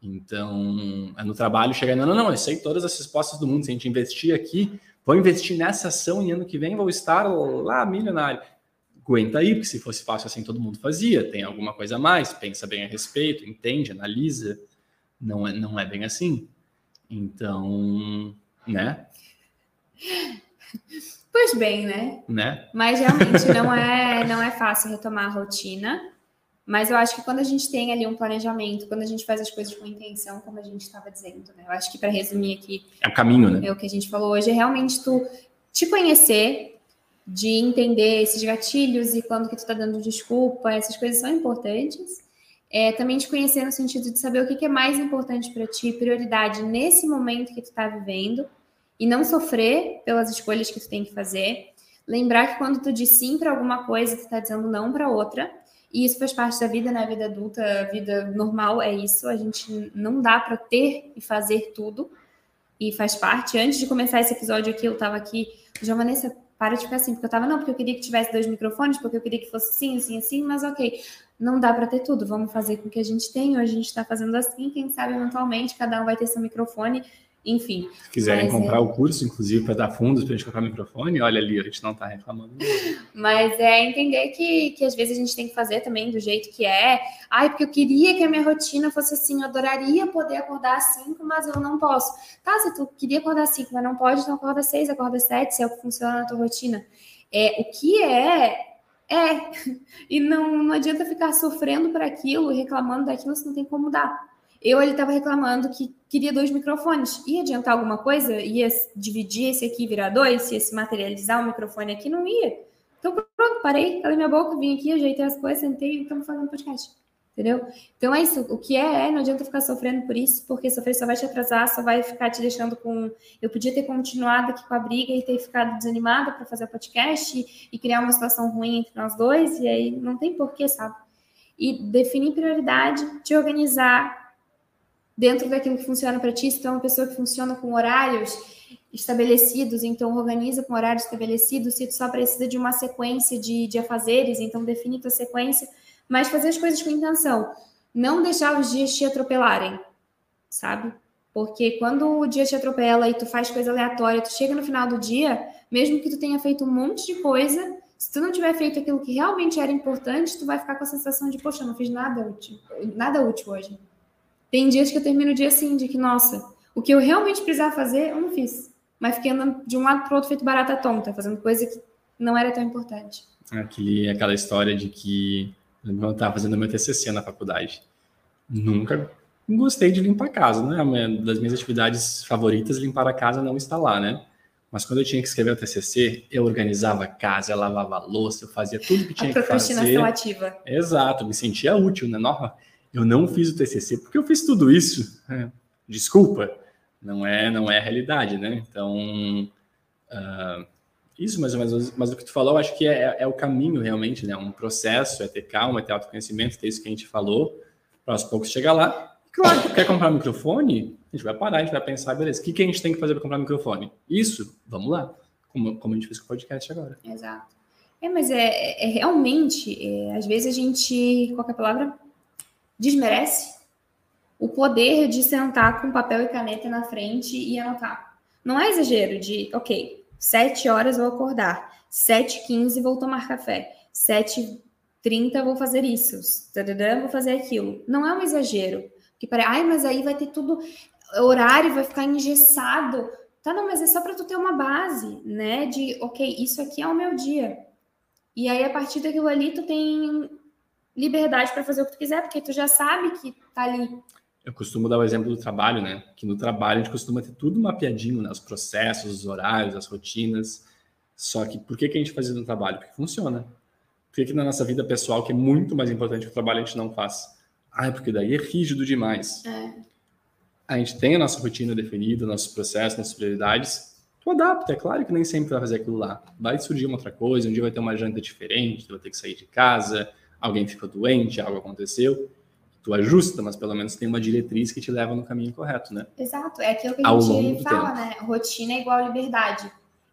Então, é no trabalho chegar, não, eu sei todas as respostas do mundo, se a gente investir aqui, vou investir nessa ação e ano que vem vou estar lá milionário. Aguenta aí, porque se fosse fácil assim todo mundo fazia, tem alguma coisa a mais, pensa bem a respeito, entende, analisa, não é bem assim. Então, né? Pois bem, né? Mas realmente não é fácil retomar a rotina, mas eu acho que quando a gente tem ali um planejamento, quando a gente faz as coisas com intenção, como a gente estava dizendo, né? Eu acho que para resumir aqui... É o caminho, né? É o que a gente falou hoje, é realmente tu te conhecer... de entender esses gatilhos e quando que tu tá dando desculpa, essas coisas são importantes. Também te conhecer no sentido de saber o que é mais importante para ti, prioridade nesse momento que tu tá vivendo e não sofrer pelas escolhas que tu tem que fazer. Lembrar que quando tu diz sim para alguma coisa, tu tá dizendo não para outra. E isso faz parte da vida, né? Vida adulta, vida normal é isso. A gente não dá para ter e fazer tudo e faz parte. Antes de começar esse episódio aqui, eu tava aqui, João, Vanessa, para de ficar assim, porque eu tava, não, porque eu queria que tivesse 2 microfones, porque eu queria que fosse assim, mas ok, não dá para ter tudo, vamos fazer com o que a gente tem, hoje a gente tá fazendo assim, quem sabe eventualmente cada um vai ter seu microfone, enfim. Se quiserem comprar o curso, inclusive, para dar fundos pra gente colocar microfone, olha ali, a gente não tá reclamando. Mas é entender que às vezes a gente tem que fazer também do jeito que é, porque eu queria que a minha rotina fosse assim, eu adoraria poder acordar às 5, mas eu não posso. Tá, se tu queria acordar às 5, mas não pode, então acorda às 6, acorda às 7, se é o que funciona na tua rotina. E não adianta ficar sofrendo por aquilo, reclamando daquilo, se não tem como mudar. Ele estava reclamando que queria 2 microfones. Ia adiantar alguma coisa? Ia dividir esse aqui e virar 2? Ia se materializar o microfone aqui? Não ia. Então, pronto, parei, calei minha boca, vim aqui, ajeitei as coisas, sentei e estamos fazendo podcast. Entendeu? Então, é isso. O que não adianta ficar sofrendo por isso, porque sofrer só vai te atrasar, só vai ficar te deixando com... Eu podia ter continuado aqui com a briga e ter ficado desanimada para fazer o podcast e criar uma situação ruim entre nós dois, e aí não tem porquê, sabe? E definir prioridade, te organizar... dentro daquilo que funciona para ti, se tu é uma pessoa que funciona com horários estabelecidos, então organiza com horário estabelecido, se tu só precisa de uma sequência de afazeres, então define tua sequência, mas fazer as coisas com intenção, não deixar os dias te atropelarem, sabe? Porque quando o dia te atropela e tu faz coisa aleatória, tu chega no final do dia, mesmo que tu tenha feito um monte de coisa, se tu não tiver feito aquilo que realmente era importante, tu vai ficar com a sensação de, poxa, eu não fiz nada útil hoje. Tem dias que eu termino o dia assim, de que, nossa, o que eu realmente precisava fazer, eu não fiz. Mas fiquei andando de um lado para o outro feito barata tonta, fazendo coisa que não era tão importante. Aquela história de que eu estava fazendo meu TCC na faculdade. Nunca gostei de limpar a casa, né? Uma das minhas atividades favoritas, limpar a casa, não está lá, né? Mas quando eu tinha que escrever o TCC, eu organizava a casa, eu lavava a louça, eu fazia tudo que tinha que fazer. A procrastinação ativa. Exato, me sentia útil, né? Nossa... Eu não fiz o TCC porque eu fiz tudo isso. Desculpa, não é a realidade, né? Então, isso mais ou menos, mas o que tu falou, eu acho que é o caminho realmente, né? Um processo, é ter calma, é ter autoconhecimento, ter isso que a gente falou, aos poucos chega lá. Claro, quer comprar um microfone? A gente vai parar, a gente vai pensar, beleza, o que a gente tem que fazer para comprar um microfone? Isso, vamos lá, como a gente fez com o podcast agora. Exato. É, mas realmente, às vezes a gente, qualquer palavra, desmerece o poder de sentar com papel e caneta na frente e anotar. Não é exagero de, ok, 7 horas vou acordar, 7h15 vou tomar café, 7h30 vou fazer isso, vou fazer aquilo. Não é um exagero. Que parece, ai, mas aí vai ter tudo, horário vai ficar engessado. Tá, não, mas é só para tu ter uma base, né? De, ok, isso aqui é o meu dia. E aí, a partir daquilo ali, tu tem liberdade para fazer o que tu quiser, porque tu já sabe que tá ali. Eu costumo dar o exemplo do trabalho, né? Que no trabalho a gente costuma ter tudo mapeadinho, né? Os processos, os horários, as rotinas. Só que por que a gente faz isso no trabalho? Porque funciona. Por que na nossa vida pessoal, que é muito mais importante que o trabalho, a gente não faz? Ah, porque daí é rígido demais. É. A gente tem a nossa rotina definida, nossos processos, nossas prioridades. Tu adapta, é claro que nem sempre vai fazer aquilo lá. Vai surgir uma outra coisa, um dia vai ter uma janta diferente, tu vai ter que sair de casa, alguém ficou doente, algo aconteceu. Tu ajusta, mas pelo menos tem uma diretriz que te leva no caminho correto, né? Exato, é aquilo que a gente fala, né? Rotina é igual liberdade.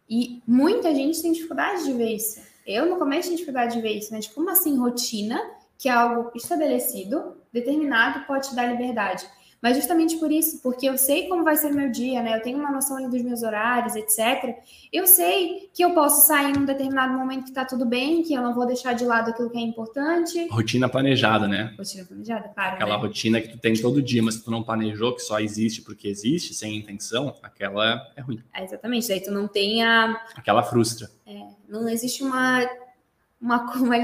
E muita gente tem dificuldade de ver isso. Eu no começo tinha dificuldade de ver isso, mas como assim rotina, que é algo estabelecido, determinado, pode te dar liberdade. Mas justamente por isso, porque eu sei como vai ser meu dia, né? Eu tenho uma noção ali dos meus horários, etc. Eu sei que eu posso sair em um determinado momento que tá tudo bem, que eu não vou deixar de lado aquilo que é importante. Rotina planejada, né? Rotina planejada, claro. Aquela, né, rotina que tu tem todo dia, mas tu não planejou, que só existe porque existe, sem intenção, aquela é ruim. É, exatamente, daí tu não tem a... Aquela frustra. É, não existe uma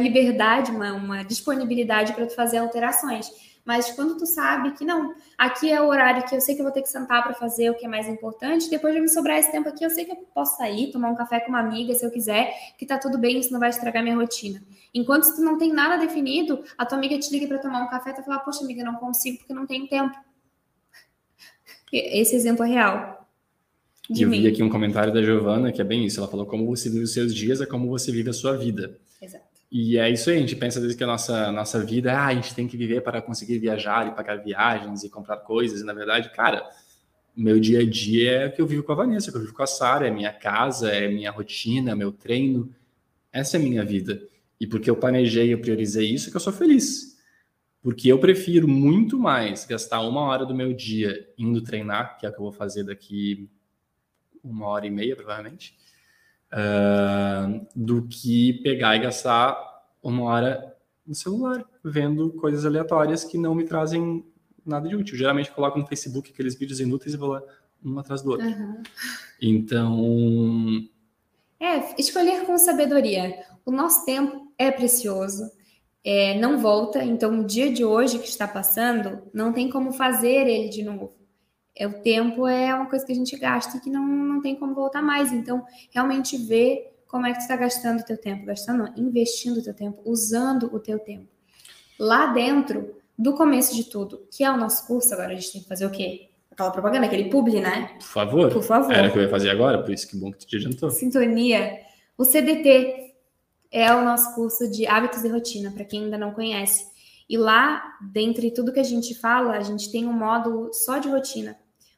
liberdade, uma disponibilidade para tu fazer alterações. Mas quando tu sabe que não, aqui é o horário que eu sei que eu vou ter que sentar para fazer o que é mais importante, depois de me sobrar esse tempo aqui, eu sei que eu posso sair, tomar um café com uma amiga, se eu quiser, que tá tudo bem, isso não vai estragar minha rotina. Enquanto tu não tem nada definido, a tua amiga te liga para tomar um café, tu fala, poxa amiga, não consigo porque não tenho tempo. Esse exemplo é real. Eu vi aqui um comentário da Giovana, que é bem isso, ela falou, como você vive os seus dias é como você vive a sua vida. Exato. E é isso aí, a gente pensa desde que a nossa vida, a gente tem que viver para conseguir viajar e pagar viagens e comprar coisas. E na verdade, cara, meu dia a dia é que eu vivo com a Vanessa, que eu vivo com a Sara, é minha casa, é minha rotina, é meu treino. Essa é a minha vida. E porque eu planejei, eu priorizei isso, é que eu sou feliz. Porque eu prefiro muito mais gastar 1 hora do meu dia indo treinar, que é o que eu vou fazer daqui 1h30, provavelmente, do que pegar e gastar 1 hora no celular, vendo coisas aleatórias que não me trazem nada de útil. Geralmente eu coloco no Facebook aqueles vídeos inúteis e vou lá um atrás do outro. Uhum. Então... escolher com sabedoria. O nosso tempo é precioso, não volta, então o dia de hoje que está passando, não tem como fazer ele de novo. O tempo é uma coisa que a gente gasta e que não tem como voltar mais. Então, realmente ver como é que tu está gastando o teu tempo. Investindo o teu tempo, usando o teu tempo. Lá dentro, do começo de tudo, que é o nosso curso, agora a gente tem que fazer o quê? Aquela propaganda, aquele publi, né? Por favor. Era o que eu ia fazer agora, por isso que bom que tu te adiantou. Sintonia. O CDT é o nosso curso de hábitos e rotina, para quem ainda não conhece. E lá, dentre tudo que a gente fala, a gente tem um módulo só de rotina,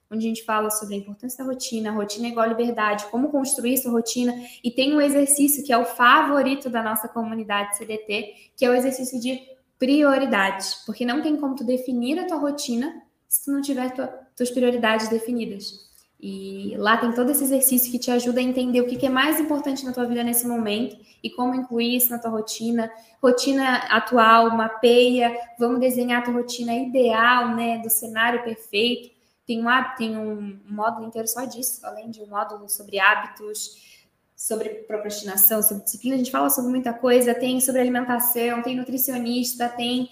onde a gente fala sobre a importância da rotina, rotina é igual liberdade, como construir sua rotina, e tem um exercício que é o favorito da nossa comunidade CDT, que é o exercício de prioridades, porque não tem como tu definir a tua rotina se tu não tiver tuas prioridades definidas. E lá tem todo esse exercício que te ajuda a entender o que é mais importante na tua vida nesse momento e como incluir isso na tua rotina. Rotina atual, mapeia, vamos desenhar a tua rotina ideal, né, do cenário perfeito. Tem um módulo inteiro só disso, além de um módulo sobre hábitos, sobre procrastinação, sobre disciplina. A gente fala sobre muita coisa, tem sobre alimentação, tem nutricionista, tem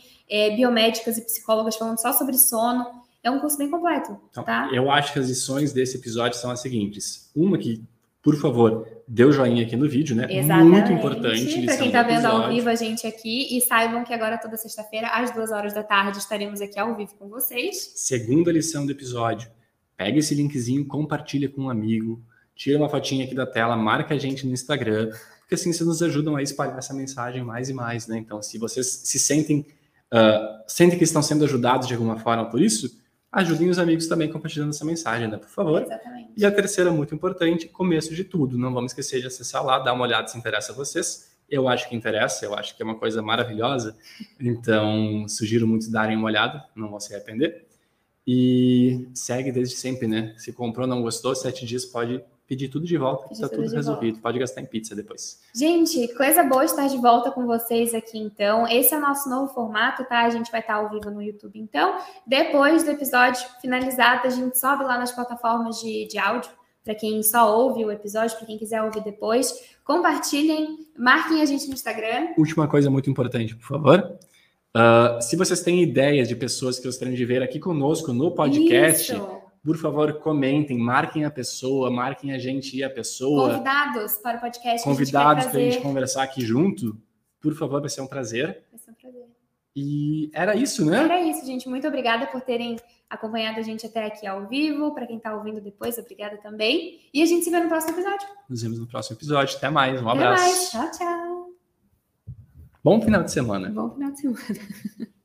biomédicas e psicólogas falando só sobre sono. É um curso bem completo, então, tá? Eu acho que as lições desse episódio são as seguintes. Uma que, por favor, dê o joinha aqui no vídeo, né? Exatamente. Muito importante. Para quem tá vendo ao vivo a gente aqui. E saibam que agora, toda sexta-feira, às 14h, estaremos aqui ao vivo com vocês. Segunda lição do episódio. Pega esse linkzinho, compartilha com um amigo. Tira uma fotinha aqui da tela, marca a gente no Instagram. Porque assim, vocês nos ajudam a espalhar essa mensagem mais e mais, né? Então, se vocês se sentem... sentem que estão sendo ajudados de alguma forma por isso, ajudem os amigos também compartilhando essa mensagem, né? Por favor. Exatamente. E a terceira, muito importante, começo de tudo. Não vamos esquecer de acessar lá, dar uma olhada se interessa a vocês. Eu acho que interessa, eu acho que é uma coisa maravilhosa. Então, sugiro muito darem uma olhada, não vão se arrepender. E segue desde sempre, né? Se comprou, não gostou, 7 dias pode pedir tudo de volta, pedir tá tudo resolvido. Volta. Pode gastar em pizza depois. Gente, coisa boa estar de volta com vocês aqui, então. Esse é o nosso novo formato, tá? A gente vai estar ao vivo no YouTube, então. Depois do episódio finalizado, a gente sobe lá nas plataformas de áudio, para quem só ouve o episódio, para quem quiser ouvir depois. Compartilhem, marquem a gente no Instagram. Última coisa muito importante, por favor. Se vocês têm ideias de pessoas que gostariam de ver aqui conosco no podcast, por favor, comentem, marquem a pessoa, marquem a gente e a pessoa. Convidados para o podcast. Convidados para a gente conversar aqui junto. Por favor, vai ser um prazer. Vai ser um prazer. E era isso, né? Era isso, gente. Muito obrigada por terem acompanhado a gente até aqui ao vivo. Para quem está ouvindo depois, obrigada também. E a gente se vê no próximo episódio. Nos vemos no próximo episódio. Até mais. Um abraço. Até mais. Tchau, tchau. Bom final de semana. Bom final de semana.